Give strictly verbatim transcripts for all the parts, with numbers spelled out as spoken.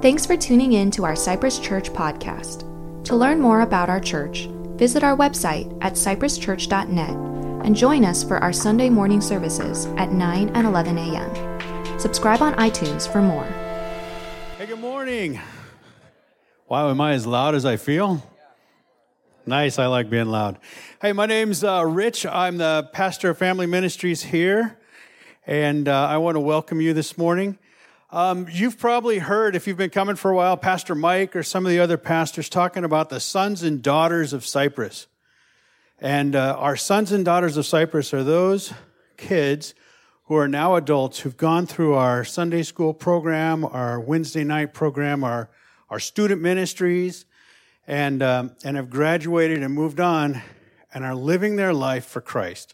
Thanks for tuning in to our Cypress Church podcast. To learn more about our church, visit our website at cypress church dot net and join us for our Sunday morning services at nine and eleven a.m. Subscribe on iTunes for more. Hey, good morning. Wow, am I as loud as I feel? Nice, I like being loud. Hey, my name's uh, Rich. I'm the pastor of Family Ministries here, and uh, I want to welcome you this morning. Um, you've probably heard, if you've been coming for a while, Pastor Mike or some of the other pastors talking about the sons and daughters of Cypress. And uh, our sons and daughters of Cypress are those kids who are now adults who've gone through our Sunday school program, our Wednesday night program, our, our student ministries, and um, and have graduated and moved on and are living their life for Christ.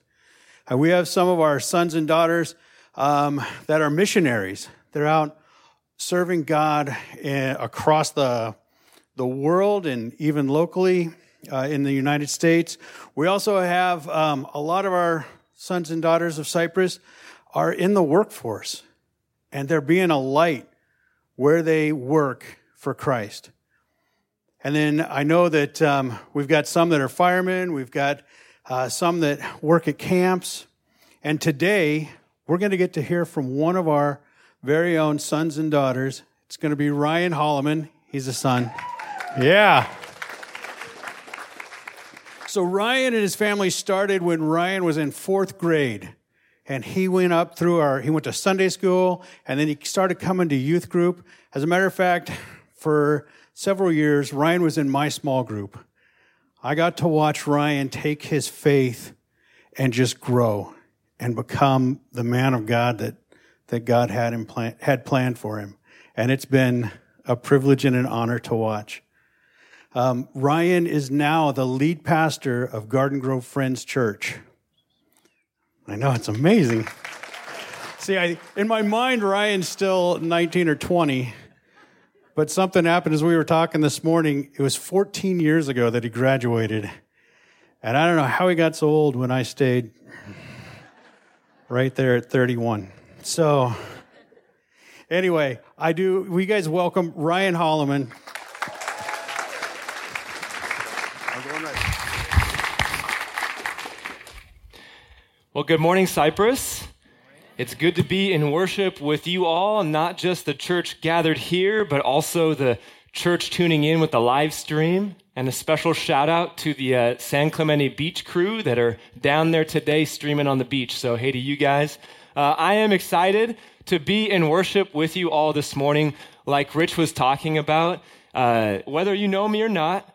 And we have some of our sons and daughters um, that are missionaries. They're out serving God across the the world and even locally uh, in the United States. We also have um, a lot of our sons and daughters of Cypress are in the workforce, and they're being a light where they work for Christ. And then I know that um, we've got some that are firemen. We've got uh, some that work at camps. And today, we're going to get to hear from one of our very own sons and daughters. It's going to be Ryan Holloman. He's a son. Yeah. So Ryan and his family started when Ryan was in fourth grade. And he went up through our, he went to Sunday school, and then he started coming to youth group. As a matter of fact, for several years, Ryan was in my small group. I got to watch Ryan take his faith and just grow and become the man of God that that God had in plan, had planned for him. And it's been a privilege and an honor to watch. Um, Ryan is now the lead pastor of Garden Grove Friends Church. I know, it's amazing. See, I, in my mind, Ryan's still nineteen or twenty, but something happened as we were talking this morning. It was fourteen years ago that he graduated, and I don't know how he got so old when I stayed right there at thirty-one. So, anyway, I do, will you guys welcome Ryan Holloman. Well, good morning, Cypress. It's good to be in worship with you all, not just the church gathered here, but also the church tuning in with the live stream. And a special shout out to the uh, San Clemente Beach crew that are down there today streaming on the beach. So, hey to you guys. Uh, I am excited to be in worship with you all this morning. Like Rich was talking about, uh, whether you know me or not,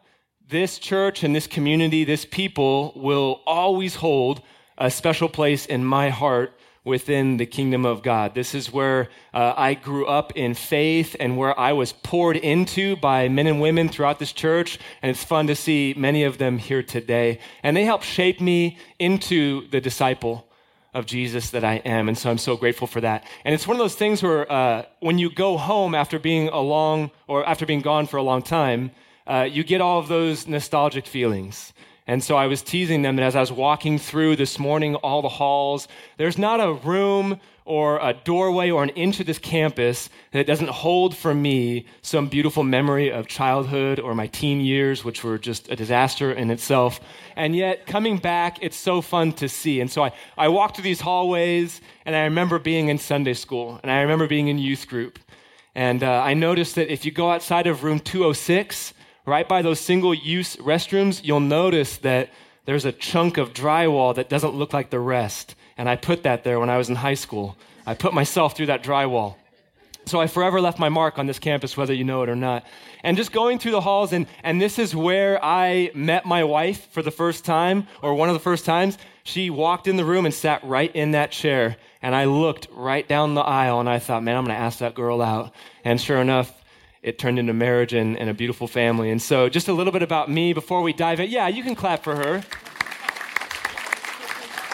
this church and this community, this people will always hold a special place in my heart within the kingdom of God. This is where uh, I grew up in faith and where I was poured into by men and women throughout this church. And it's fun to see many of them here today. And they helped shape me into the disciple of Jesus that I am. And so I'm so grateful for that. And it's one of those things where uh, when you go home after being along or after being gone for a long time, uh, you get all of those nostalgic feelings. And so I was teasing them that as I was walking through this morning, all the halls, there's not a room or a doorway or an inch of this campus that doesn't hold for me some beautiful memory of childhood or my teen years, which were just a disaster in itself. And yet, coming back, it's so fun to see. And so I, I walked through these hallways, and I remember being in Sunday school, and I remember being in youth group. And uh, I noticed that if you go outside of room two oh six, right by those single-use restrooms, you'll notice that there's a chunk of drywall that doesn't look like the rest. And I put that there when I was in high school. I put myself through that drywall. So I forever left my mark on this campus, whether you know it or not. And just going through the halls, and, and this is where I met my wife for the first time, or one of the first times. She walked in the room and sat right in that chair. And I looked right down the aisle, and I thought, man, I'm going to ask that girl out. And sure enough, it turned into marriage and, and a beautiful family. And so just a little bit about me before we dive in. Yeah, you can clap for her.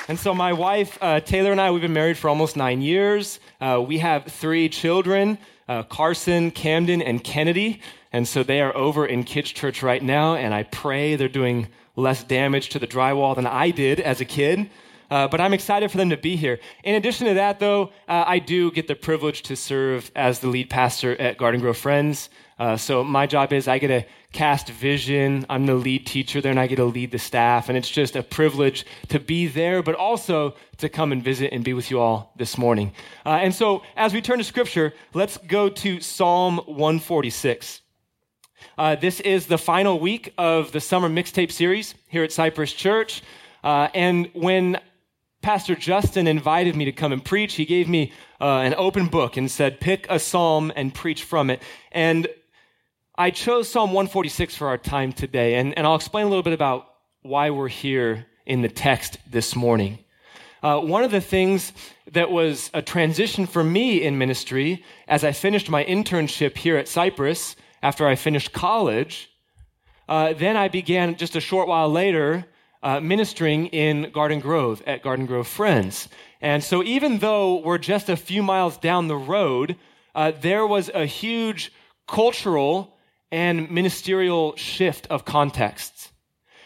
And so my wife, uh, Taylor, and I, we've been married for almost nine years. Uh, we have three children, uh, Carson, Camden, and Kennedy. And so they are over in Kids Church right now, and I pray they're doing less damage to the drywall than I did as a kid. Uh, but I'm excited for them to be here. In addition to that, though, uh, I do get the privilege to serve as the lead pastor at Garden Grove Friends. Uh, so my job is I get to cast vision. I'm the lead teacher there, and I get to lead the staff. And it's just a privilege to be there, but also to come and visit and be with you all this morning. Uh, and so as we turn to Scripture, let's go to Psalm one forty-six. Uh, this is the final week of the summer mixtape series here at Cypress Church. Uh, and when Pastor Justin invited me to come and preach, he gave me uh, an open book and said, pick a psalm and preach from it. And I chose Psalm one forty-six for our time today. And, and I'll explain a little bit about why we're here in the text this morning. Uh, one of the things that was a transition for me in ministry as I finished my internship here at Cypress after I finished college, uh, then I began just a short while later Uh, ministering in Garden Grove at Garden Grove Friends. And so even though we're just a few miles down the road, uh, there was a huge cultural and ministerial shift of contexts.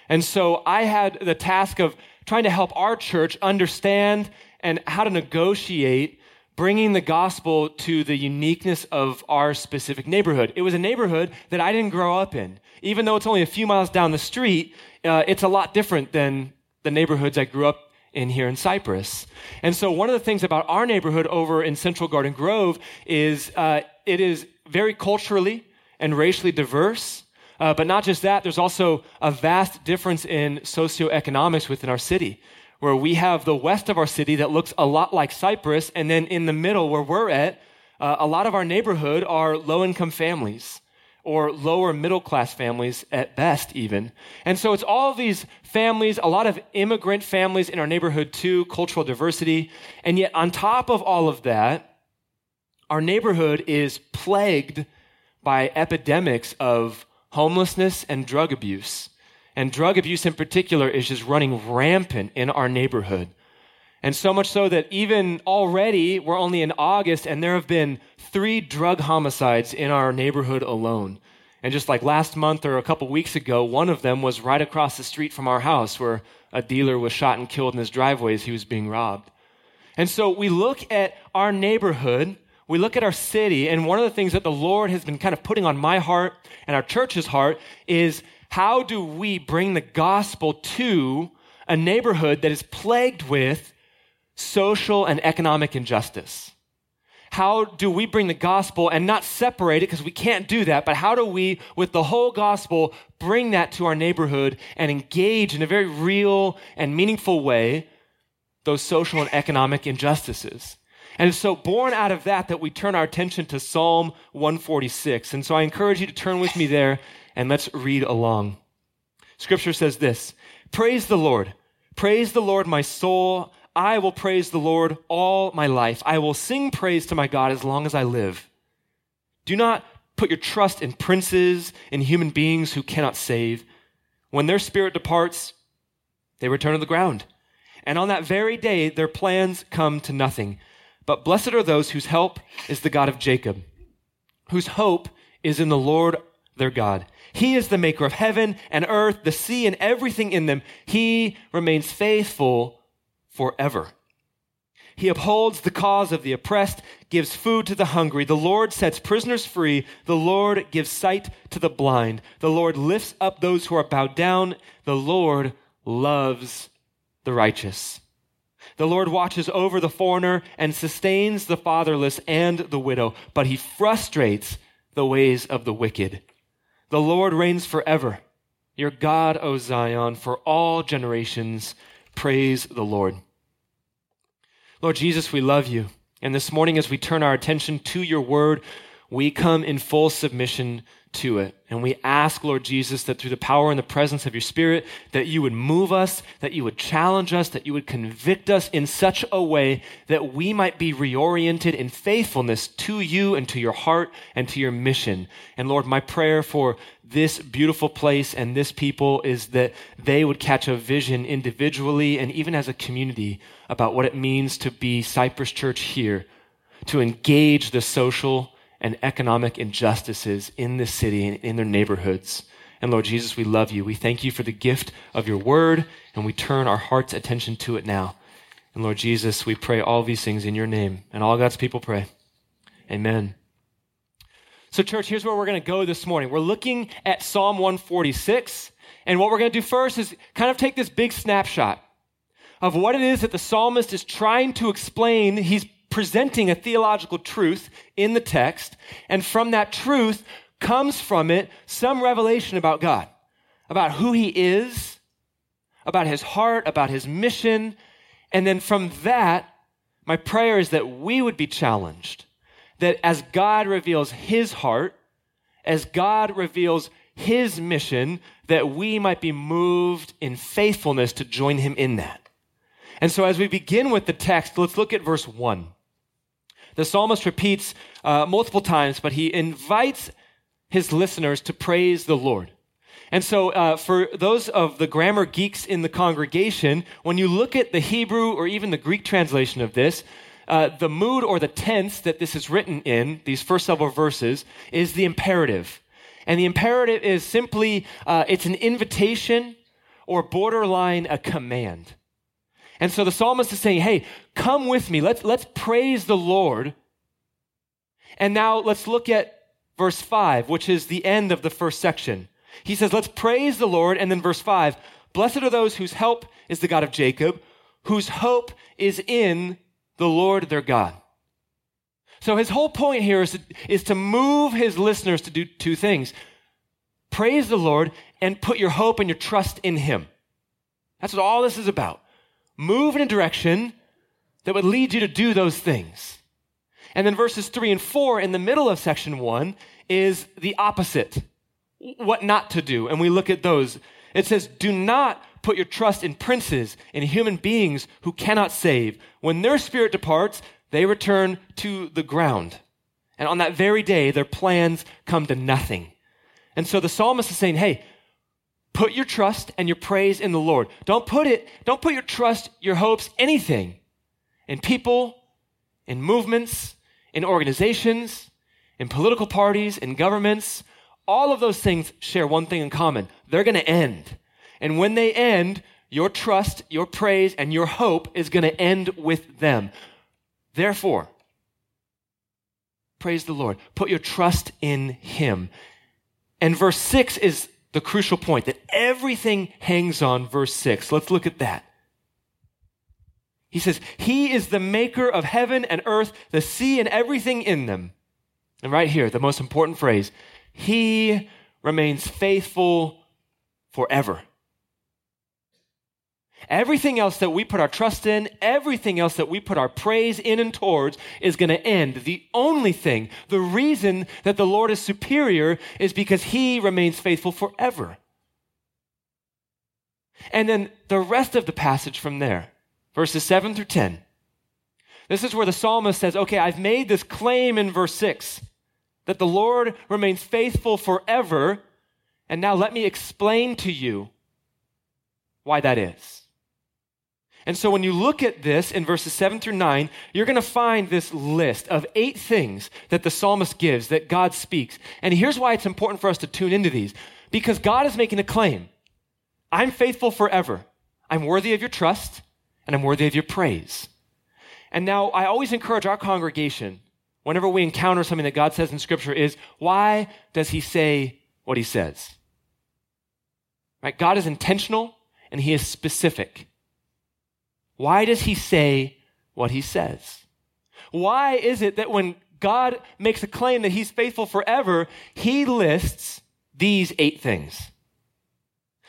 And so I had the task of trying to help our church understand and how to negotiate bringing the gospel to the uniqueness of our specific neighborhood. It was a neighborhood that I didn't grow up in. Even though it's only a few miles down the street, uh, it's a lot different than the neighborhoods I grew up in here in Cypress. And so one of the things about our neighborhood over in Central Garden Grove is uh, it is very culturally and racially diverse. Uh, but not just that, there's also a vast difference in socioeconomics within our city, where we have the west of our city that looks a lot like Cypress, and then in the middle where we're at, uh, a lot of our neighborhood are low-income families or lower middle-class families at best even. And so it's all these families, a lot of immigrant families in our neighborhood too, cultural diversity, and yet on top of all of that, our neighborhood is plagued by epidemics of homelessness and drug abuse. And drug abuse in particular is just running rampant in our neighborhood. And so much so that even already, we're only in August, and there have been three drug homicides in our neighborhood alone. And just like last month or a couple weeks ago, one of them was right across the street from our house where a dealer was shot and killed in his driveway as he was being robbed. And so we look at our neighborhood, we look at our city, and one of the things that the Lord has been kind of putting on my heart and our church's heart is, how do we bring the gospel to a neighborhood that is plagued with social and economic injustice? How do we bring the gospel and not separate it, because we can't do that, but how do we, with the whole gospel, bring that to our neighborhood and engage in a very real and meaningful way those social and economic injustices? And so born out of that, that we turn our attention to Psalm one forty-six. And so I encourage you to turn with me there and let's read along. Scripture says this, praise the Lord, praise the Lord, my soul. I will praise the Lord all my life. I will sing praise to my God as long as I live. Do not put your trust in princes, in human beings who cannot save. When their spirit departs, they return to the ground. And on that very day, their plans come to nothing. But blessed are those whose help is the God of Jacob, whose hope is in the Lord their God. He is the maker of heaven and earth, the sea and everything in them. He remains faithful forever. He upholds the cause of the oppressed, gives food to the hungry. The Lord sets prisoners free. The Lord gives sight to the blind. The Lord lifts up those who are bowed down. The Lord loves the righteous. The Lord watches over the foreigner and sustains the fatherless and the widow, but he frustrates the ways of the wicked. The Lord reigns forever. Your God, O Zion, for all generations. Praise the Lord. Lord Jesus, we love you. And this morning, as we turn our attention to your word, we come in full submission to it. And we ask, Lord Jesus, that through the power and the presence of your Spirit, that you would move us, that you would challenge us, that you would convict us in such a way that we might be reoriented in faithfulness to you and to your heart and to your mission. And Lord, my prayer for this beautiful place and this people is that they would catch a vision individually and even as a community about what it means to be Cypress Church here, to engage the social and economic injustices in this city and in their neighborhoods. And Lord Jesus, we love you. We thank you for the gift of your word, and we turn our heart's attention to it now. And Lord Jesus, we pray all these things in your name. And all God's people pray. Amen. So church, here's where we're going to go this morning. We're looking at Psalm one forty-six. And what we're going to do first is kind of take this big snapshot of what it is that the psalmist is trying to explain. He's presenting a theological truth in the text. And from that truth comes from it some revelation about God, about who he is, about his heart, about his mission. And then from that, my prayer is that we would be challenged, that as God reveals his heart, as God reveals his mission, that we might be moved in faithfulness to join him in that. And so as we begin with the text, let's look at verse one. The psalmist repeats uh, multiple times, but he invites his listeners to praise the Lord. And so uh, for those of the grammar geeks in the congregation, when you look at the Hebrew or even the Greek translation of this, uh, the mood or the tense that this is written in, these first several verses, is the imperative. And the imperative is simply, uh, it's an invitation or borderline a command. And so the psalmist is saying, hey, come with me. Let's, let's praise the Lord. And now let's look at verse five, which is the end of the first section. He says, let's praise the Lord. And then verse five, blessed are those whose help is the God of Jacob, whose hope is in the Lord their God. So his whole point here is to, is to move his listeners to do two things. Praise the Lord and put your hope and your trust in him. That's what all this is about. Move in a direction that would lead you to do those things. And then verses three and four in the middle of section one is the opposite, what not to do. And we look at those. It says, do not put your trust in princes, in human beings who cannot save. When their spirit departs, they return to the ground. And on that very day, their plans come to nothing. And so the psalmist is saying, hey, put your trust and your praise in the Lord. Don't put it, don't put your trust, your hopes, anything in people, in movements, in organizations, in political parties, in governments. All of those things share one thing in common. They're going to end. And when they end, your trust, your praise, and your hope is going to end with them. Therefore, praise the Lord. Put your trust in him. And verse six is the crucial point that everything hangs on, verse six. Let's look at that. He says, he is the maker of heaven and earth, the sea and everything in them. And right here, the most important phrase, he remains faithful forever. Everything else that we put our trust in, everything else that we put our praise in and towards is going to end. The only thing, the reason that the Lord is superior is because he remains faithful forever. And then the rest of the passage from there, verses seven through ten, this is where the psalmist says, okay, I've made this claim in verse six that the Lord remains faithful forever, and now let me explain to you why that is. And so when you look at this in verses seven through nine, you're going to find this list of eight things that the psalmist gives, that God speaks. And here's why it's important for us to tune into these, because God is making a claim. I'm faithful forever. I'm worthy of your trust, and I'm worthy of your praise. And now I always encourage our congregation, whenever we encounter something that God says in Scripture, is why does he say what he says? Right? God is intentional, and he is specific. Why does he say what he says? Why is it that when God makes a claim that he's faithful forever, he lists these eight things?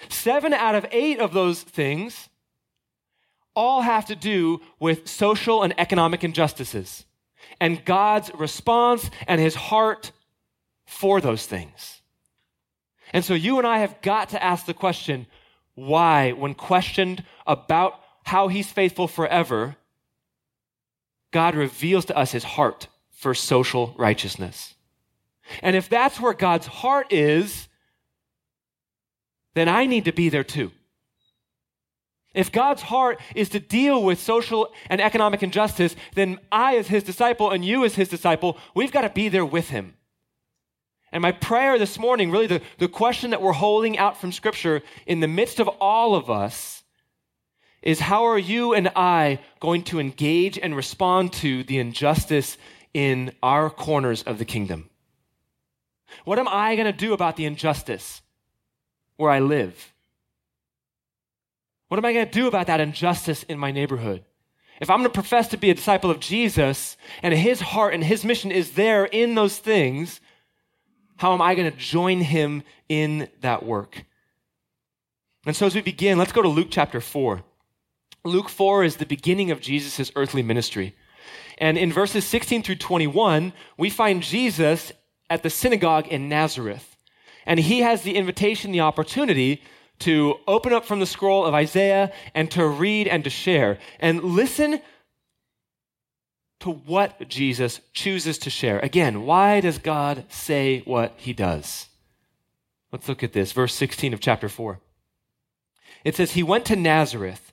Seven out of eight of those things all have to do with social and economic injustices and God's response and his heart for those things. And so you and I have got to ask the question, why, when questioned about how he's faithful forever, God reveals to us his heart for social righteousness. And if that's where God's heart is, then I need to be there too. If God's heart is to deal with social and economic injustice, then I as his disciple and you as his disciple, we've got to be there with him. And my prayer this morning, really the, the question that we're holding out from Scripture in the midst of all of us is how are you and I going to engage and respond to the injustice in our corners of the kingdom? What am I going to do about the injustice where I live? What am I going to do about that injustice in my neighborhood? If I'm going to profess to be a disciple of Jesus and his heart and his mission is there in those things, how am I going to join him in that work? And so as we begin, let's go to Luke chapter four. Luke four is the beginning of Jesus' earthly ministry. And in verses sixteen through twenty-one, we find Jesus at the synagogue in Nazareth. And he has the invitation, the opportunity to open up from the scroll of Isaiah and to read and to share. And listen to what Jesus chooses to share. Again, why does God say what he does? Let's look at this, verse sixteen of chapter four. It says, he went to Nazareth,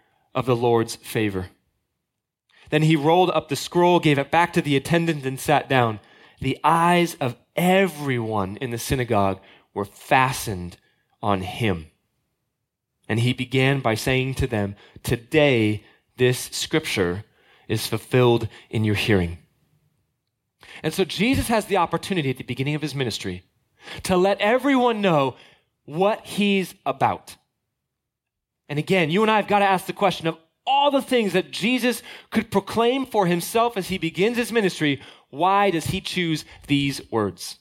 of the Lord's favor." Then he rolled up the scroll, gave it back to the attendant, and sat down. The eyes of everyone in the synagogue were fastened on him. And he began by saying to them, "Today this scripture is fulfilled in your hearing." And so Jesus has the opportunity at the beginning of his ministry to let everyone know what he's about. And again, you and I have got to ask the question of all the things that Jesus could proclaim for himself as he begins his ministry, why does he choose these words?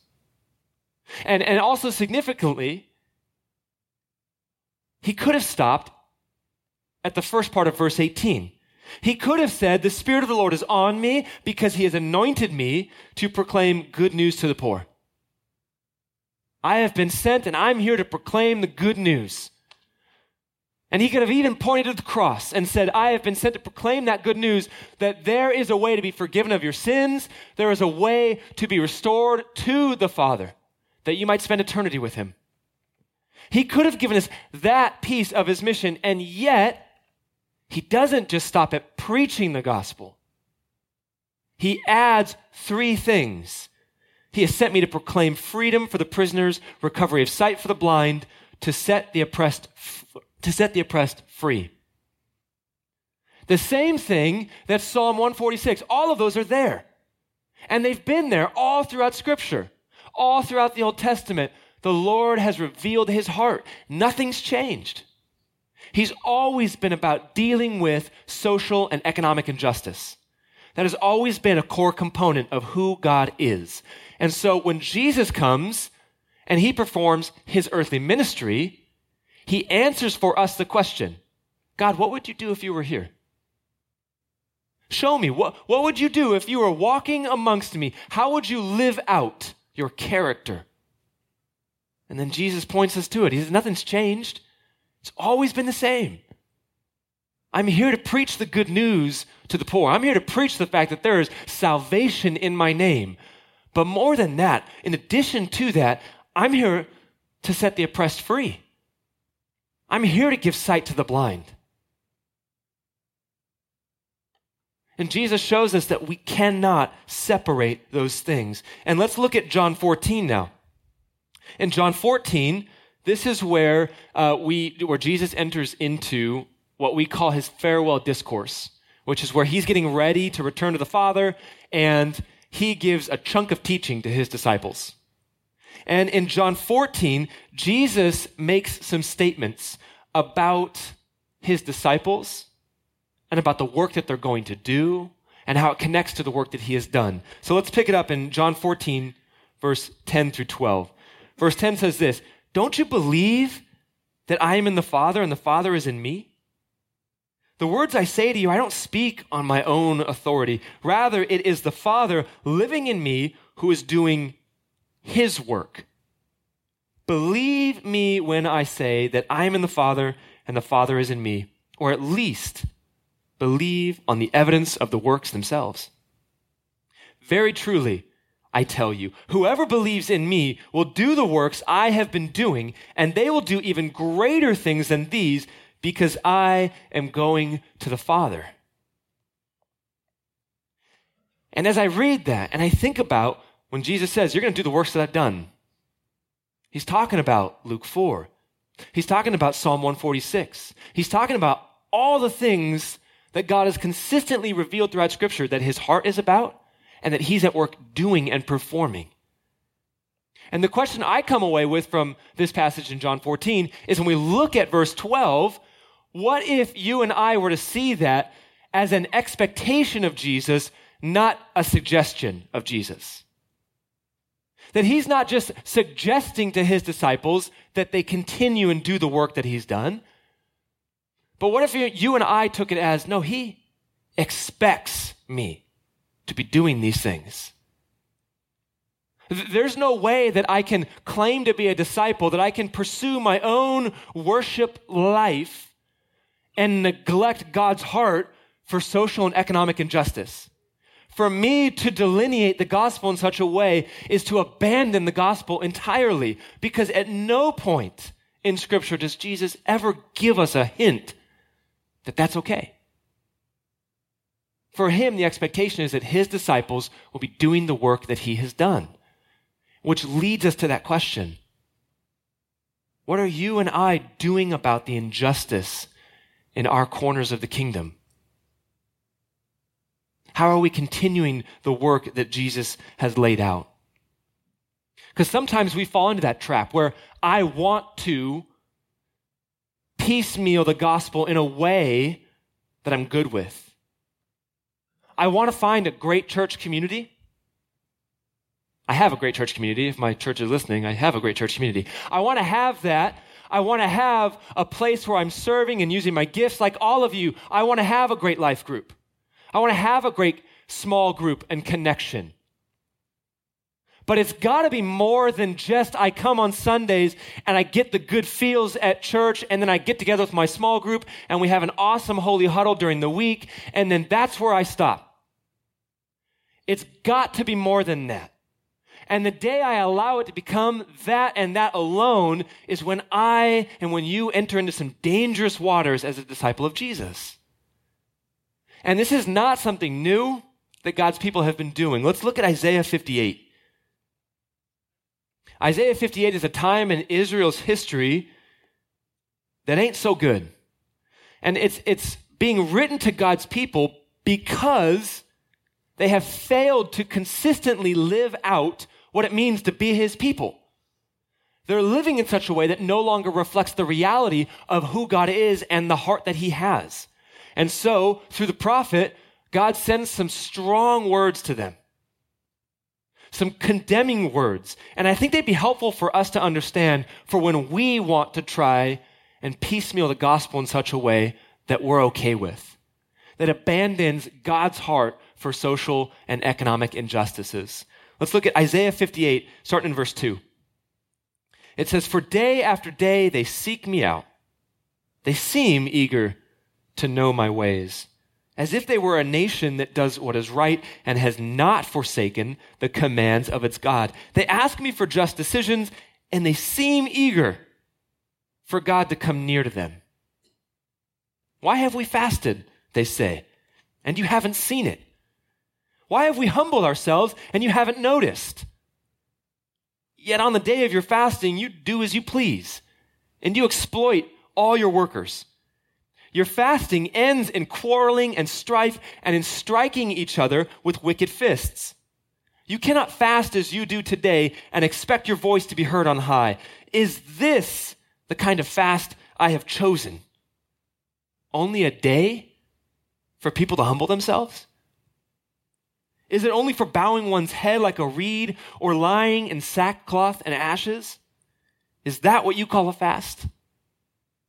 And, and also significantly, he could have stopped at the first part of verse eighteen. He could have said, "The Spirit of the Lord is on me because he has anointed me to proclaim good news to the poor. I have been sent and I'm here to proclaim the good news." And he could have even pointed to the cross and said, "I have been sent to proclaim that good news, that there is a way to be forgiven of your sins. There is a way to be restored to the Father, that you might spend eternity with him." He could have given us that piece of his mission, and yet he doesn't just stop at preaching the gospel. He adds three things. He has sent me to proclaim freedom for the prisoners, recovery of sight for the blind, to set the oppressed f- to set the oppressed free. The same thing that Psalm one forty-six, all of those are there. And they've been there all throughout Scripture, all throughout the Old Testament. The Lord has revealed his heart. Nothing's changed. He's always been about dealing with social and economic injustice. That has always been a core component of who God is. And so when Jesus comes and he performs his earthly ministry, he answers for us the question, "God, what would you do if you were here? Show me, what, what would you do if you were walking amongst me? How would you live out your character?" And then Jesus points us to it. He says, nothing's changed. It's always been the same. I'm here to preach the good news to the poor. I'm here to preach the fact that there is salvation in my name. But more than that, in addition to that, I'm here to set the oppressed free. I'm here to give sight to the blind. And Jesus shows us that we cannot separate those things. And let's look at John fourteen now. In John fourteen, this is where uh, we, where Jesus enters into what we call his farewell discourse, which is where he's getting ready to return to the Father, and he gives a chunk of teaching to his disciples. And in John fourteen, Jesus makes some statements about his disciples and about the work that they're going to do and how it connects to the work that he has done. So let's pick it up in John fourteen, verse ten through twelve. Verse ten says this, "Don't you believe that I am in the Father and the Father is in me? The words I say to you, I don't speak on my own authority. Rather, it is the Father living in me who is doing his work. Believe me when I say that I am in the Father and the Father is in me, or at least believe on the evidence of the works themselves. Very truly, I tell you, whoever believes in me will do the works I have been doing, and they will do even greater things than these, because I am going to the Father. And as I read that, and I think about when Jesus says, you're going to do the works that I've done, he's talking about Luke four. He's talking about Psalm one forty-six. He's talking about all the things that God has consistently revealed throughout Scripture that his heart is about and that he's at work doing and performing. And the question I come away with from this passage in John fourteen is, when we look at verse twelve, what if you and I were to see that as an expectation of Jesus, not a suggestion of Jesus? That he's not just suggesting to his disciples that they continue and do the work that he's done. But what if you and I took it as, no, he expects me to be doing these things. There's no way that I can claim to be a disciple, that I can pursue my own worship life and neglect God's heart for social and economic injustice. For me to delineate the gospel in such a way is to abandon the gospel entirely, because at no point in Scripture does Jesus ever give us a hint that that's okay. For him, the expectation is that his disciples will be doing the work that he has done, which leads us to that question. What are you and I doing about the injustice in our corners of the kingdom? How are we continuing the work that Jesus has laid out? Because sometimes we fall into that trap where I want to piecemeal the gospel in a way that I'm good with. I want to find a great church community. I have a great church community. If my church is listening, I have a great church community. I want to have that. I want to have a place where I'm serving and using my gifts like all of you. I want to have a great life group. I want to have a great small group and connection. But it's got to be more than just I come on Sundays and I get the good feels at church, and then I get together with my small group and we have an awesome holy huddle during the week, and then that's where I stop. It's got to be more than that. And the day I allow it to become that and that alone is when I and when you enter into some dangerous waters as a disciple of Jesus. And this is not something new that God's people have been doing. Let's look at Isaiah fifty-eight. Isaiah fifty-eight is a time in Israel's history that ain't so good. And it's it's being written to God's people because they have failed to consistently live out what it means to be his people. They're living in such a way that no longer reflects the reality of who God is and the heart that he has. And so, through the prophet, God sends some strong words to them, some condemning words. And I think they'd be helpful for us to understand for when we want to try and piecemeal the gospel in such a way that we're okay with, that abandons God's heart for social and economic injustices. Let's look at Isaiah fifty-eight, starting in verse two. It says, "For day after day they seek me out. They seem eager to know my ways, as if they were a nation that does what is right and has not forsaken the commands of its God. They ask me for just decisions, and they seem eager for God to come near to them. Why have we fasted, they say, and you haven't seen it? Why have we humbled ourselves and you haven't noticed? Yet on the day of your fasting, you do as you please, and you exploit all your workers. Your fasting ends in quarreling and strife and in striking each other with wicked fists. You cannot fast as you do today and expect your voice to be heard on high. Is this the kind of fast I have chosen? Only a day for people to humble themselves? Is it only for bowing one's head like a reed or lying in sackcloth and ashes? Is that what you call a fast?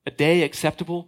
A day acceptable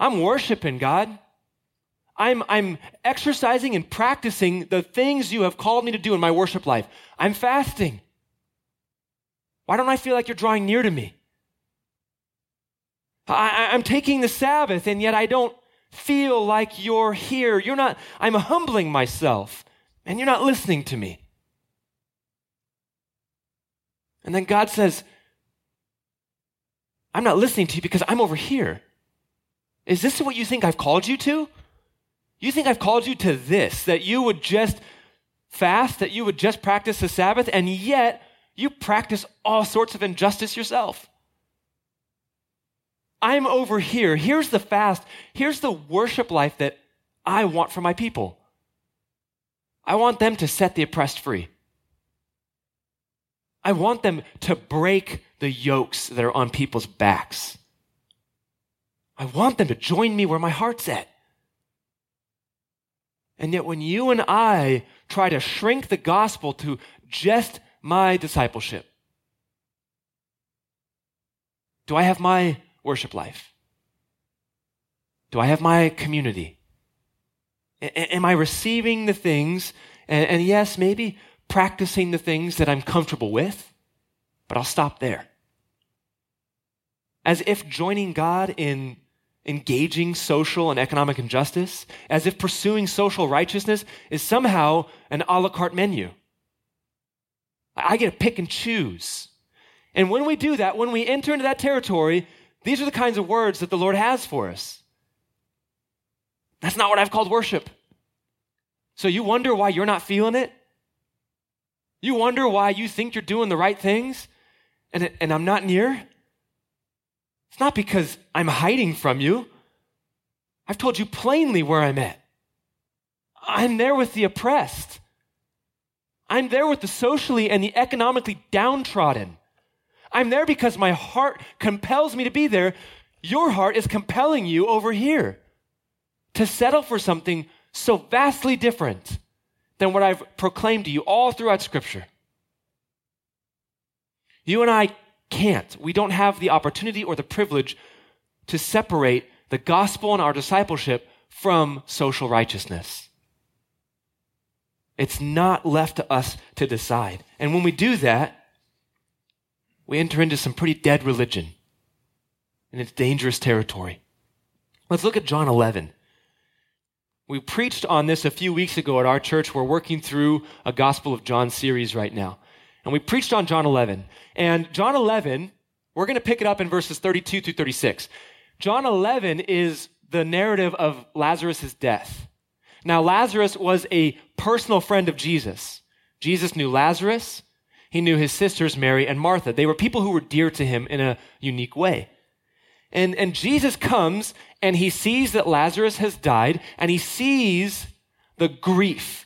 I'm worshiping God. I'm, I'm exercising and practicing the things you have called me to do in my worship life. I'm fasting. Why don't I feel like you're drawing near to me? I, I'm taking the Sabbath, and yet I don't feel like you're here. You're not, I'm humbling myself, and you're not listening to me. And then God says, I'm not listening to you because I'm over here. Is this what you think I've called you to? You think I've called you to this, that you would just fast, that you would just practice the Sabbath, and yet you practice all sorts of injustice yourself. I'm over here. Here's the fast. Here's the worship life that I want for my people. I want them to set the oppressed free. I want them to break the yokes that are on people's backs. I want them to join me where my heart's at. And yet when you and I try to shrink the gospel to just my discipleship, do I have my worship life? Do I have my community? A- am I receiving the things and, and yes, maybe practicing the things that I'm comfortable with, but I'll stop there. As if joining God in engaging social and economic injustice, as if pursuing social righteousness is somehow an a la carte menu. I get to pick and choose. And when we do that, when we enter into that territory, these are the kinds of words that the Lord has for us. That's not what I've called worship. So you wonder why you're not feeling it? You wonder why you think you're doing the right things and, and I'm not near? It's not because I'm hiding from you. I've told you plainly where I'm at. I'm there with the oppressed. I'm there with the socially and the economically downtrodden. I'm there because my heart compels me to be there. Your heart is compelling you over here to settle for something so vastly different than what I've proclaimed to you all throughout Scripture. You and I can't. We don't have the opportunity or the privilege to separate the gospel and our discipleship from social righteousness. It's not left to us to decide. And when we do that, we enter into some pretty dead religion. And it's dangerous territory. Let's look at John eleven. We preached on this a few weeks ago at our church. We're working through a Gospel of John series right now. And we preached on John eleven. And John eleven, we're going to pick it up in verses thirty-two through thirty-six. John eleven is the narrative of Lazarus' death. Now, Lazarus was a personal friend of Jesus. Jesus knew Lazarus. He knew his sisters, Mary and Martha. They were people who were dear to him in a unique way. And, and Jesus comes and he sees that Lazarus has died and he sees the grief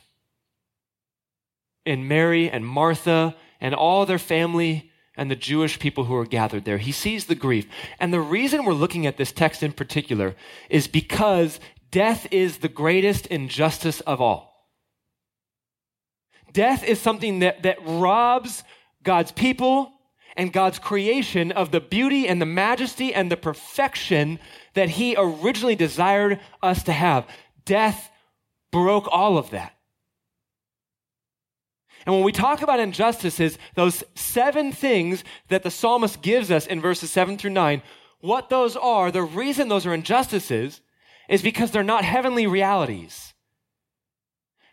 in Mary and Martha and all their family and the Jewish people who are gathered there. He sees the grief. And the reason we're looking at this text in particular is because death is the greatest injustice of all. Death is something that, that robs God's people and God's creation of the beauty and the majesty and the perfection that he originally desired us to have. Death broke all of that. And when we talk about injustices, those seven things that the psalmist gives us in verses seven through nine, what those are, the reason those are injustices is because they're not heavenly realities.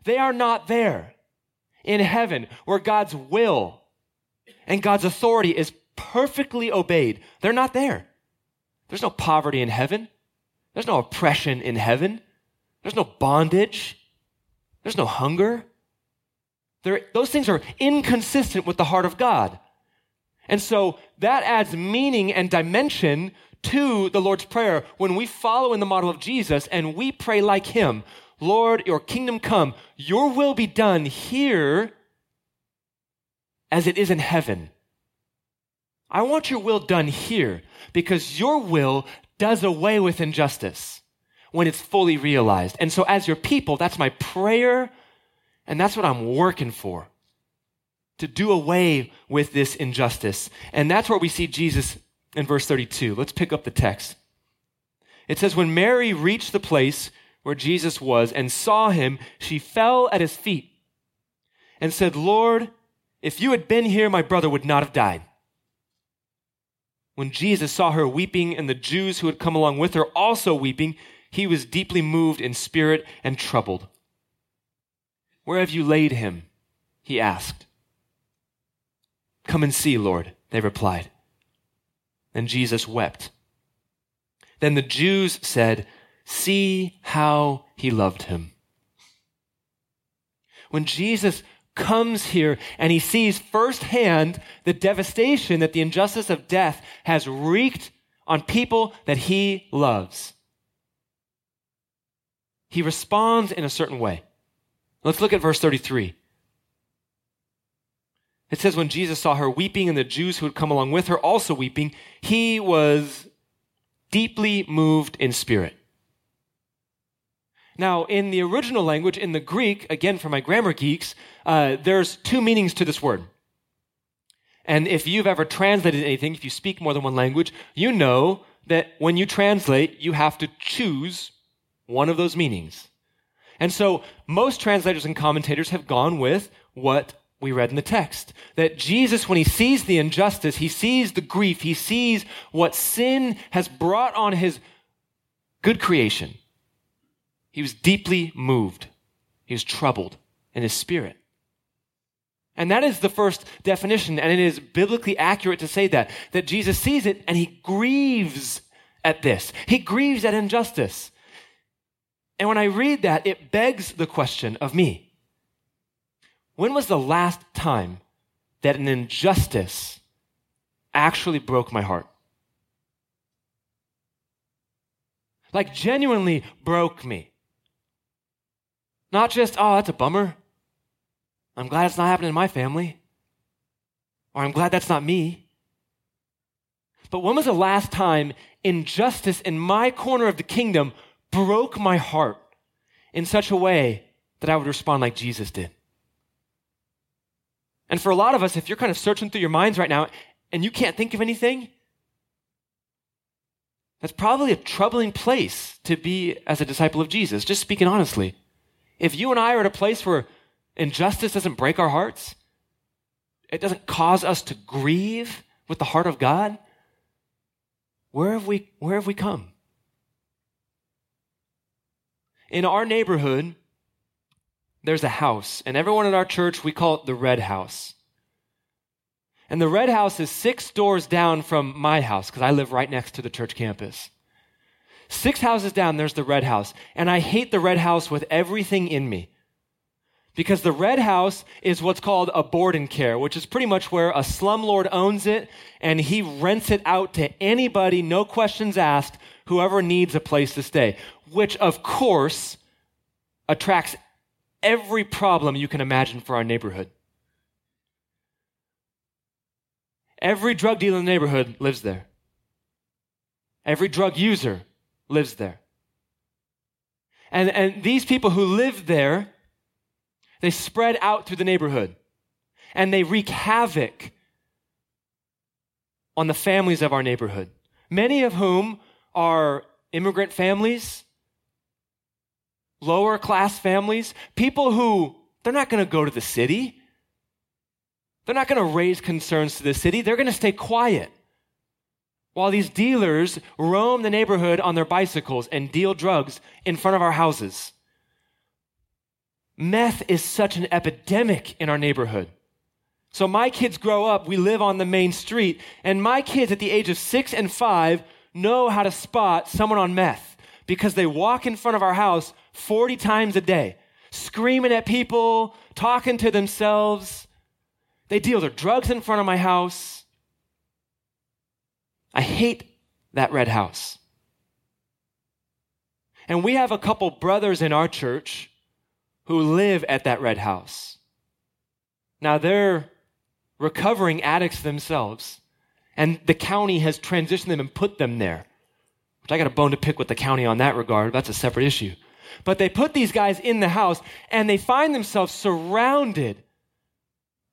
They are not there in heaven where God's will and God's authority is perfectly obeyed. They're not there. There's no poverty in heaven. There's no oppression in heaven. There's no bondage. There's no hunger. There, those things are inconsistent with the heart of God. And so that adds meaning and dimension to the Lord's Prayer when we follow in the model of Jesus and we pray like him, Lord, your kingdom come, your will be done here as it is in heaven. I want your will done here because your will does away with injustice when it's fully realized. And so as your people, that's my prayer, and that's what I'm working for, to do away with this injustice. And that's where we see Jesus in verse thirty-two. Let's pick up the text. It says, when Mary reached the place where Jesus was and saw him, she fell at his feet and said, Lord, if you had been here, my brother would not have died. When Jesus saw her weeping and the Jews who had come along with her also weeping, he was deeply moved in spirit and troubled. Where have you laid him? He asked. Come and see, Lord, they replied. And Jesus wept. Then the Jews said, see how he loved him. When Jesus comes here and he sees firsthand the devastation that the injustice of death has wreaked on people that he loves, he responds in a certain way. Let's look at verse thirty-three. It says, when Jesus saw her weeping and the Jews who had come along with her also weeping, he was deeply moved in spirit. Now, in the original language, in the Greek, again, for my grammar geeks, uh, there's two meanings to this word. And if you've ever translated anything, if you speak more than one language, you know that when you translate, you have to choose one of those meanings. And so most translators and commentators have gone with what we read in the text, that Jesus, when he sees the injustice, he sees the grief, he sees what sin has brought on his good creation, he was deeply moved. He was troubled in his spirit. And that is the first definition, and it is biblically accurate to say that, that Jesus sees it and he grieves at this. He grieves at injustice. And when I read that, it begs the question of me. When was the last time that an injustice actually broke my heart? Like genuinely broke me. Not just, oh, that's a bummer. I'm glad it's not happening in my family. Or I'm glad that's not me. But when was the last time injustice in my corner of the kingdom broke my heart in such a way that I would respond like Jesus did? And for a lot of us, if you're kind of searching through your minds right now and you can't think of anything, that's probably a troubling place to be as a disciple of Jesus, just speaking honestly. If you and I are at a place where injustice doesn't break our hearts, it doesn't cause us to grieve with the heart of God, where have we, where have we come? In our neighborhood, there's a house, and everyone in our church, we call it the Red House. And the Red House is six doors down from my house, because I live right next to the church campus. Six houses down, there's the Red House. And I hate the Red House with everything in me, because the Red House is what's called a board and care, which is pretty much where a slumlord owns it, and he rents it out to anybody, no questions asked, whoever needs a place to stay, which, of course, attracts every problem you can imagine for our neighborhood. Every drug dealer in the neighborhood lives there. Every drug user lives there. And, and these people who live there, they spread out through the neighborhood and they wreak havoc on the families of our neighborhood, many of whom are immigrant families, lower class families, people who, they're not going to go to the city. They're not going to raise concerns to the city. They're going to stay quiet while these dealers roam the neighborhood on their bicycles and deal drugs in front of our houses. Meth is such an epidemic in our neighborhood. So my kids grow up, we live on the main street, and my kids at the age of six and five know how to spot someone on meth because they walk in front of our house forty times a day, screaming at people, talking to themselves. They deal their drugs in front of my house. I hate that Red House. And we have a couple brothers in our church who live at that Red House. Now, they're recovering addicts themselves, and the county has transitioned them and put them there. Which I got a bone to pick with the county on that regard. That's a separate issue. But they put these guys in the house, and they find themselves surrounded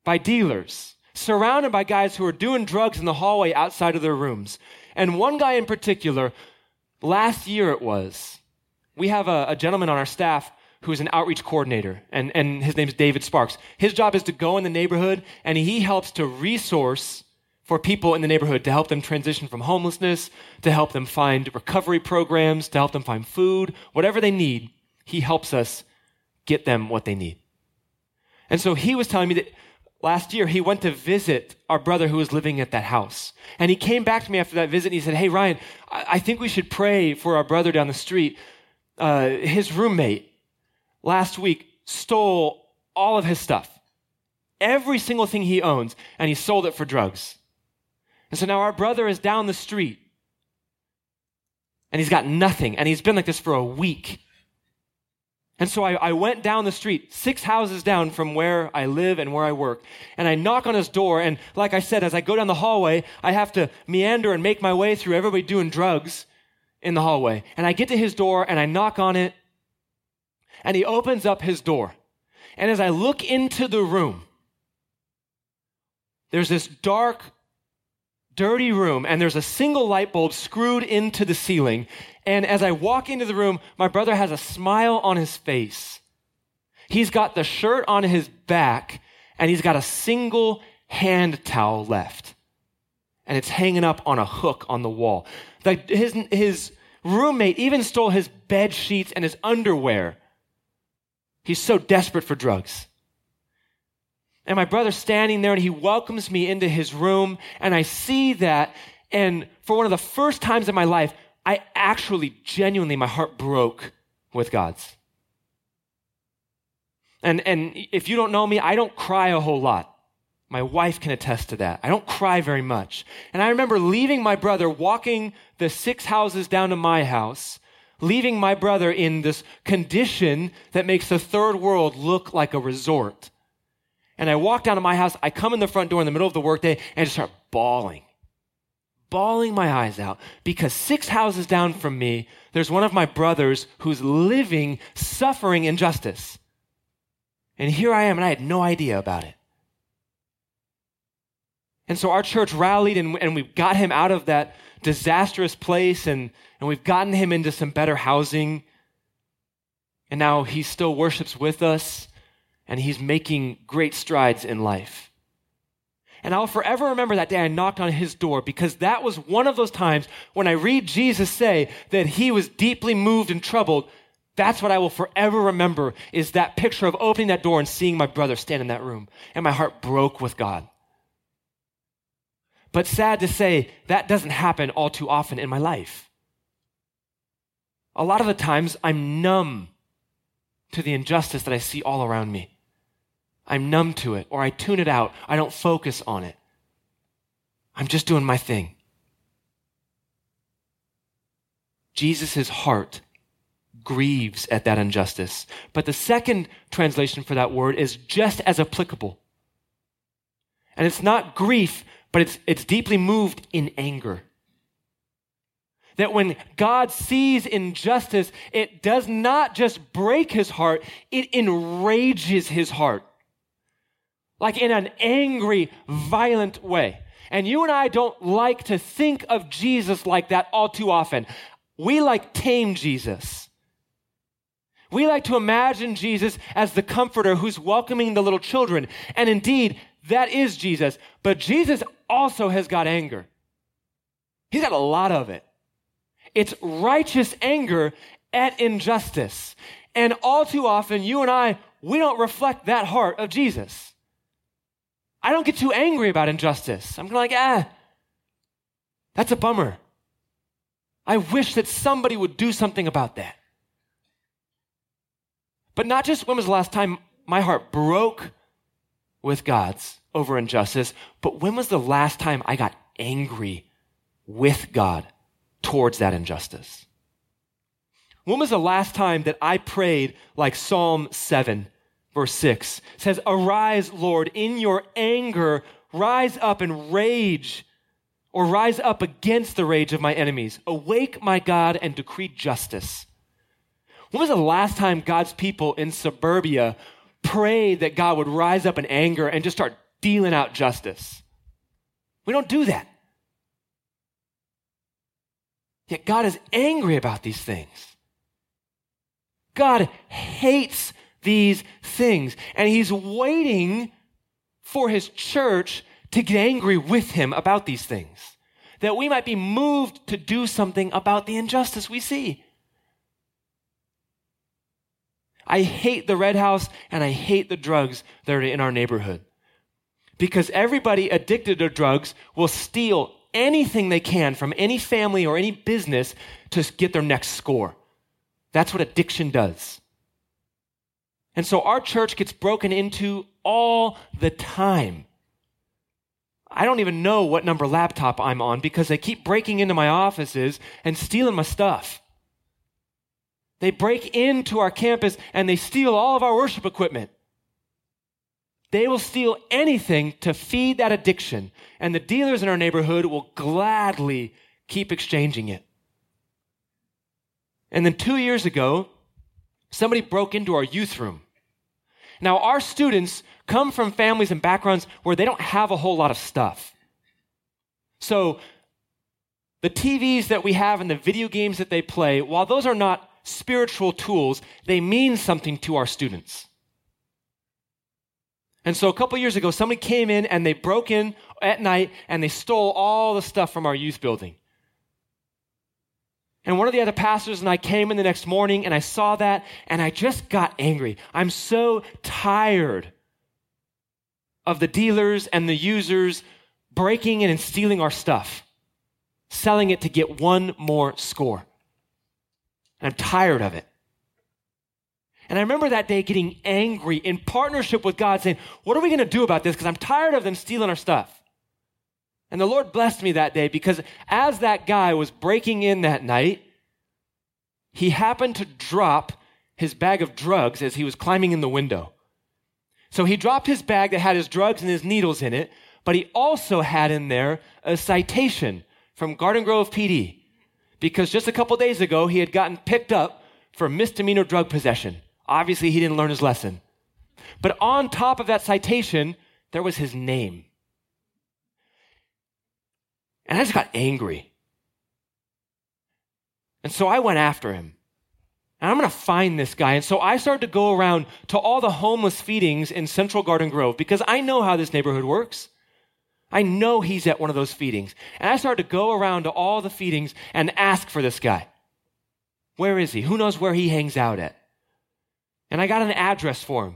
by dealers, surrounded by guys who are doing drugs in the hallway outside of their rooms. And one guy in particular, last year it was, we have a, a gentleman on our staff who's an outreach coordinator, and, and his name is David Sparks. His job is to go in the neighborhood, and he helps to resource for people in the neighborhood, to help them transition from homelessness, to help them find recovery programs, to help them find food, whatever they need. He helps us get them what they need. And so he was telling me that last year he went to visit our brother who was living at that house. And he came back to me after that visit and he said, hey, Ryan, I, I think we should pray for our brother down the street. Uh, his roommate last week stole all of his stuff, every single thing he owns, and he sold it for drugs. And so now our brother is down the street and he's got nothing. And he's been like this for a week. And so I, I went down the street, six houses down from where I live and where I work. And I knock on his door. And like I said, as I go down the hallway, I have to meander and make my way through everybody doing drugs in the hallway. And I get to his door and I knock on it. And he opens up his door. And as I look into the room, there's this dark, dirty room, and there's a single light bulb screwed into the ceiling. And as I walk into the room, my brother has a smile on his face. He's got the shirt on his back, and he's got a single hand towel left. And it's hanging up on a hook on the wall. Like his, his roommate even stole his bed sheets and his underwear. He's so desperate for drugs. And my brother's standing there, and he welcomes me into his room, and I see that, and for one of the first times in my life, I actually, genuinely, my heart broke with God's. And and if you don't know me, I don't cry a whole lot. My wife can attest to that. I don't cry very much. And I remember leaving my brother, walking the six houses down to my house, leaving my brother in this condition that makes the third world look like a resort. And I walk down to my house, I come in the front door in the middle of the workday, and I just start bawling, bawling my eyes out, because six houses down from me, there's one of my brothers who's living, suffering injustice. And here I am, and I had no idea about it. And so our church rallied, and, and we got him out of that disastrous place, and, and we've gotten him into some better housing. And now he still worships with us, and he's making great strides in life. And I'll forever remember that day I knocked on his door, because that was one of those times when I read Jesus say that he was deeply moved and troubled. That's what I will forever remember, is that picture of opening that door and seeing my brother stand in that room. And my heart broke with God. But sad to say, that doesn't happen all too often in my life. A lot of the times I'm numb to the injustice that I see all around me. I'm numb to it, or I tune it out. I don't focus on it. I'm just doing my thing. Jesus' heart grieves at that injustice. But the second translation for that word is just as applicable. And it's not grief, but it's, it's deeply moved in anger. That when God sees injustice, it does not just break his heart, it enrages his heart. Like in an angry, violent way. And you and I don't like to think of Jesus like that all too often. We like tame Jesus. We like to imagine Jesus as the comforter who's welcoming the little children. And indeed, that is Jesus. But Jesus also has got anger. He's got a lot of it. It's righteous anger at injustice. And all too often, you and I, we don't reflect that heart of Jesus. I don't get too angry about injustice. I'm kind of like, ah, that's a bummer. I wish that somebody would do something about that. But not just when was the last time my heart broke with God's over injustice, but when was the last time I got angry with God towards that injustice? When was the last time that I prayed like Psalm seven, verse six? It says, arise, Lord, in your anger, rise up and rage or rise up against the rage of my enemies. Awake, my God, and decree justice. When was the last time God's people in suburbia prayed that God would rise up in anger and just start dealing out justice? We don't do that. Yet God is angry about these things. God hates these things, and he's waiting for his church to get angry with him about these things, that we might be moved to do something about the injustice we see. I hate the red house, and I hate the drugs that are in our neighborhood, because everybody addicted to drugs will steal anything they can from any family or any business to get their next score. That's what addiction does. And so our church gets broken into all the time. I don't even know what number laptop I'm on because they keep breaking into my offices and stealing my stuff. They break into our campus and they steal all of our worship equipment. They will steal anything to feed that addiction, and the dealers in our neighborhood will gladly keep exchanging it. And then two years ago, somebody broke into our youth room. Now, our students come from families and backgrounds where they don't have a whole lot of stuff. So the T Vs that we have and the video games that they play, while those are not spiritual tools, they mean something to our students. And so a couple years ago, somebody came in and they broke in at night and they stole all the stuff from our youth building. And one of the other pastors and I came in the next morning and I saw that and I just got angry. I'm so tired of the dealers and the users breaking in and stealing our stuff, selling it to get one more score. And I'm tired of it. And I remember that day getting angry in partnership with God, saying, what are we going to do about this? Because I'm tired of them stealing our stuff. And the Lord blessed me that day because as that guy was breaking in that night, he happened to drop his bag of drugs as he was climbing in the window. So he dropped his bag that had his drugs and his needles in it, but he also had in there a citation from Garden Grove P D because just a couple days ago, he had gotten picked up for misdemeanor drug possession. Obviously, he didn't learn his lesson. But on top of that citation, there was his name. And I just got angry. And so I went after him. And I'm going to find this guy. And so I started to go around to all the homeless feedings in Central Garden Grove because I know how this neighborhood works. I know he's at one of those feedings. And I started to go around to all the feedings and ask for this guy. Where is he? Who knows where he hangs out at? And I got an address for him,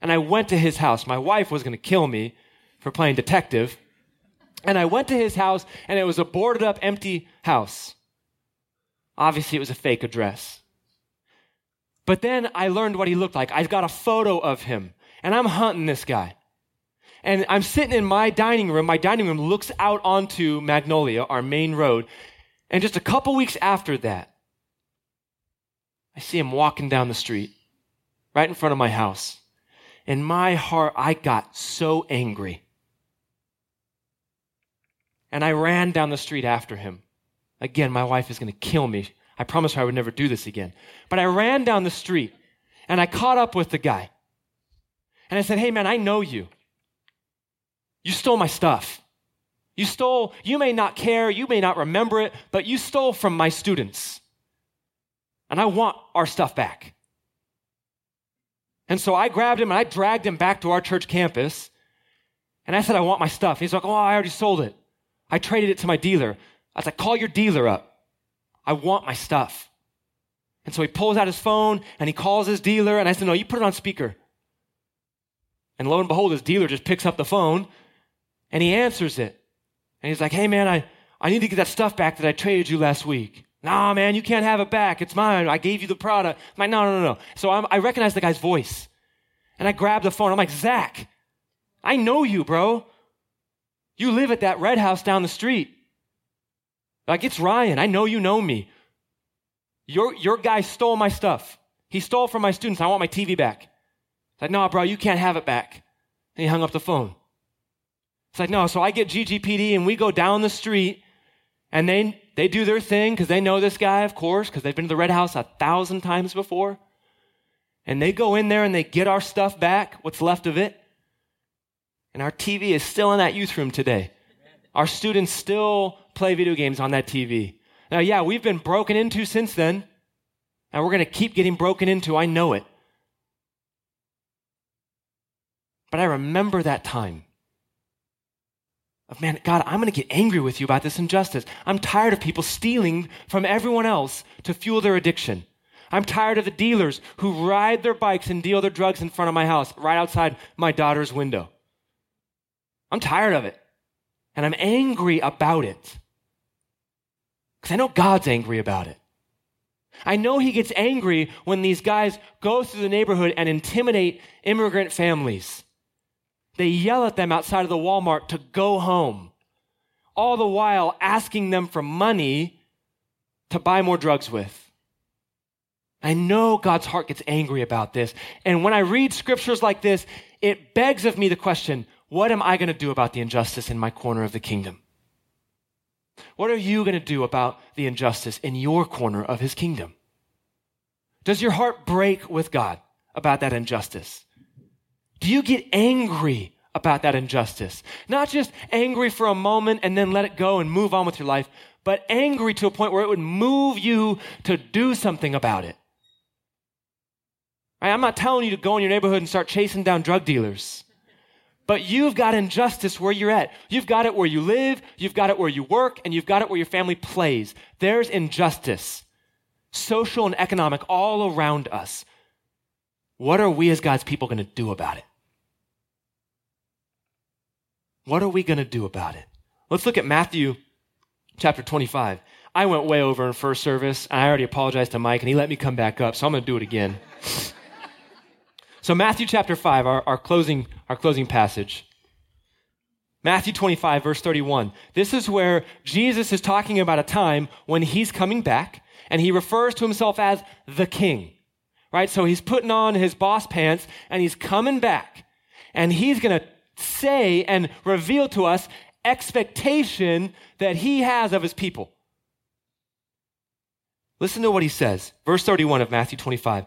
and I went to his house. My wife was going to kill me for playing detective, and I went to his house, and it was a boarded up, empty house. Obviously, it was a fake address. But then I learned what he looked like. I got a photo of him, and I'm hunting this guy. And I'm sitting in my dining room. My dining room looks out onto Magnolia, our main road, and just a couple weeks after that, I see him walking down the street right in front of my house. In my heart, I got so angry. And I ran down the street after him. Again, my wife is going to kill me. I promised her I would never do this again. But I ran down the street, and I caught up with the guy. And I said, hey, man, I know you. You stole my stuff. You stole, you may not care, you may not remember it, but you stole from my students. And I want our stuff back. And so I grabbed him and I dragged him back to our church campus. And I said, I want my stuff. He's like, oh, I already sold it. I traded it to my dealer. I was like, call your dealer up. I want my stuff. And so he pulls out his phone and he calls his dealer. And I said, no, you put it on speaker. And lo and behold, his dealer just picks up the phone and he answers it. And he's like, hey, man, I, I need to get that stuff back that I traded you last week. Nah, man, you can't have it back. It's mine. I gave you the product. I'm like, no, no, no, no. So I'm, I recognize the guy's voice. And I grab the phone. I'm like, Zach, I know you, bro. You live at that red house down the street. Like, it's Ryan. I know you know me. Your, your guy stole my stuff. He stole from my students. I want my T V back. It's like, no, bro, you can't have it back. And he hung up the phone. It's like, no, so I get G G P D and we go down the street and they they do their thing because they know this guy, of course, because they've been to the Red House a thousand times before. And they go in there and they get our stuff back, what's left of it. And our T V is still in that youth room today. Our students still play video games on that T V. Now, yeah, we've been broken into since then, and we're going to keep getting broken into. I know it. But I remember that time of, man, God, I'm going to get angry with you about this injustice. I'm tired of people stealing from everyone else to fuel their addiction. I'm tired of the dealers who ride their bikes and deal their drugs in front of my house, right outside my daughter's window. I'm tired of it, and I'm angry about it. Because I know God's angry about it. I know he gets angry when these guys go through the neighborhood and intimidate immigrant families. They yell at them outside of the Walmart to go home, all the while asking them for money to buy more drugs with. I know God's heart gets angry about this. And when I read scriptures like this, it begs of me the question, what am I going to do about the injustice in my corner of the kingdom? What are you going to do about the injustice in your corner of his kingdom? Does your heart break with God about that injustice? Do you get angry about that injustice? Not just angry for a moment and then let it go and move on with your life, but angry to a point where it would move you to do something about it. Right? I'm not telling you to go in your neighborhood and start chasing down drug dealers. But you've got injustice where you're at. You've got it where you live, you've got it where you work, and you've got it where your family plays. There's injustice, social and economic, all around us. What are we as God's people going to do about it? What are we going to do about it? Let's look at Matthew chapter twenty-five. I went way over in first service. I already apologized to Mike, and he let me come back up, so I'm going to do it again. So Matthew chapter five, our, our closing our closing passage. Matthew twenty-five, verse thirty-one. This is where Jesus is talking about a time when he's coming back, and he refers to himself as the king, right? So he's putting on his boss pants, and he's coming back, and he's going to say and reveal to us expectation that he has of his people. Listen to what he says. Verse thirty-one of Matthew twenty-five.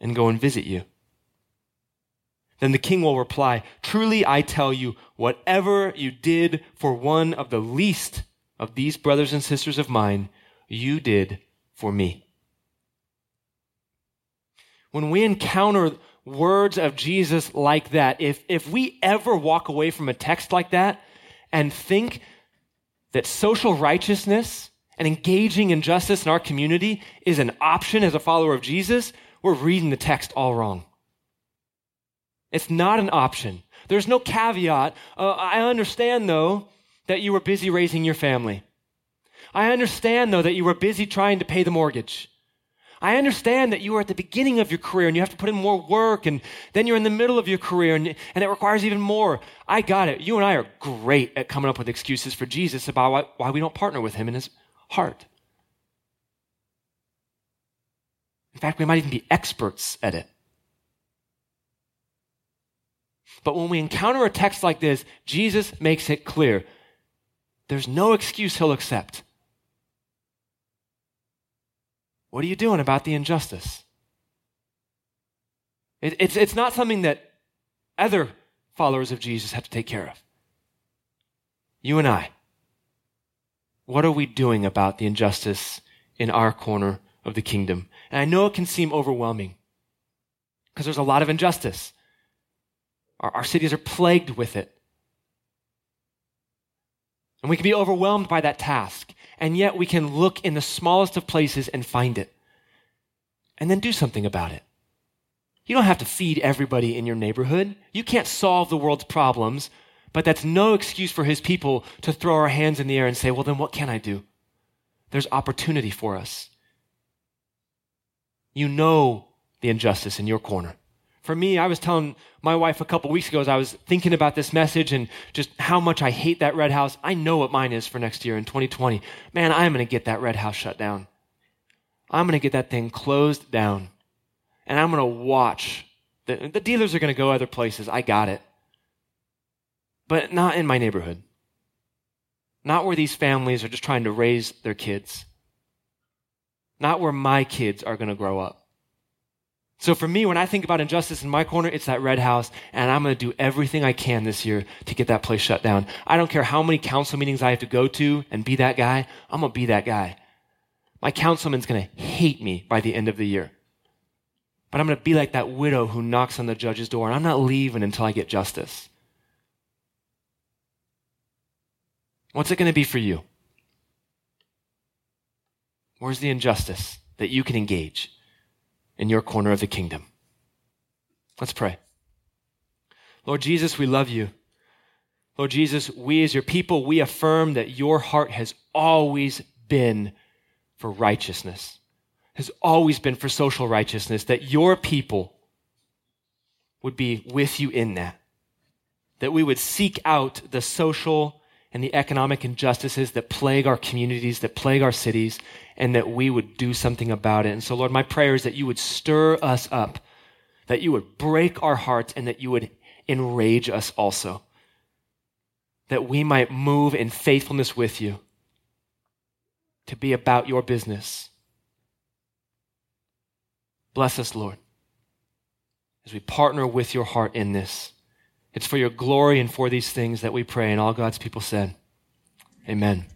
and go and visit you?" Then the king will reply, "Truly I tell you, whatever you did for one of the least of these brothers and sisters of mine, you did for me." When we encounter words of Jesus like that, if, if we ever walk away from a text like that and think that social righteousness and engaging in justice in our community is an option as a follower of Jesus, we're reading the text all wrong. It's not an option. There's no caveat. Uh, I understand, though, that you were busy raising your family. I understand, though, that you were busy trying to pay the mortgage. I understand that you are at the beginning of your career and you have to put in more work, and then you're in the middle of your career and, and it requires even more. I got it. You and I are great at coming up with excuses for Jesus about why, why we don't partner with him in his heart. In fact, we might even be experts at it. But when we encounter a text like this, Jesus makes it clear. There's no excuse he'll accept. What are you doing about the injustice? It, it's, it's not something that other followers of Jesus have to take care of. you and I, what are we doing about the injustice in our corner of the kingdom? And I know it can seem overwhelming because there's a lot of injustice. Our, our cities are plagued with it. And we can be overwhelmed by that task. And yet we can look in the smallest of places and find it. And then do something about it. You don't have to feed everybody in your neighborhood. You can't solve the world's problems, but that's no excuse for his people to throw our hands in the air and say, well, then what can I do? There's opportunity for us. You know the injustice in your corner. For me, I was telling my wife a couple weeks ago as I was thinking about this message and just how much I hate that red house. I know what mine is for next year in twenty twenty. Man, I'm going to get that red house shut down. I'm going to get that thing closed down, and I'm going to watch. The, the dealers are going to go other places. I got it. But not in my neighborhood. Not where these families are just trying to raise their kids. Not where my kids are going to grow up. So for me, when I think about injustice in my corner, it's that red house, and I'm going to do everything I can this year to get that place shut down. I don't care how many council meetings I have to go to and be that guy. I'm going to be that guy. My councilman's going to hate me by the end of the year. But I'm going to be like that widow who knocks on the judge's door, and I'm not leaving until I get justice. What's it going to be for you? Where's the injustice that you can engage in your corner of the kingdom? Let's pray. Lord Jesus, we love you. Lord Jesus, we as your people, we affirm that your heart has always been for righteousness, has always been for social righteousness, that your people would be with you in that, that we would seek out the social and the economic injustices that plague our communities, that plague our cities, and that we would do something about it. And so, Lord, my prayer is that you would stir us up, that you would break our hearts, and that you would enrage us also, that we might move in faithfulness with you, to be about your business. Bless us, Lord, as we partner with your heart in this. It's for your glory and for these things that we pray, and all God's people said, amen.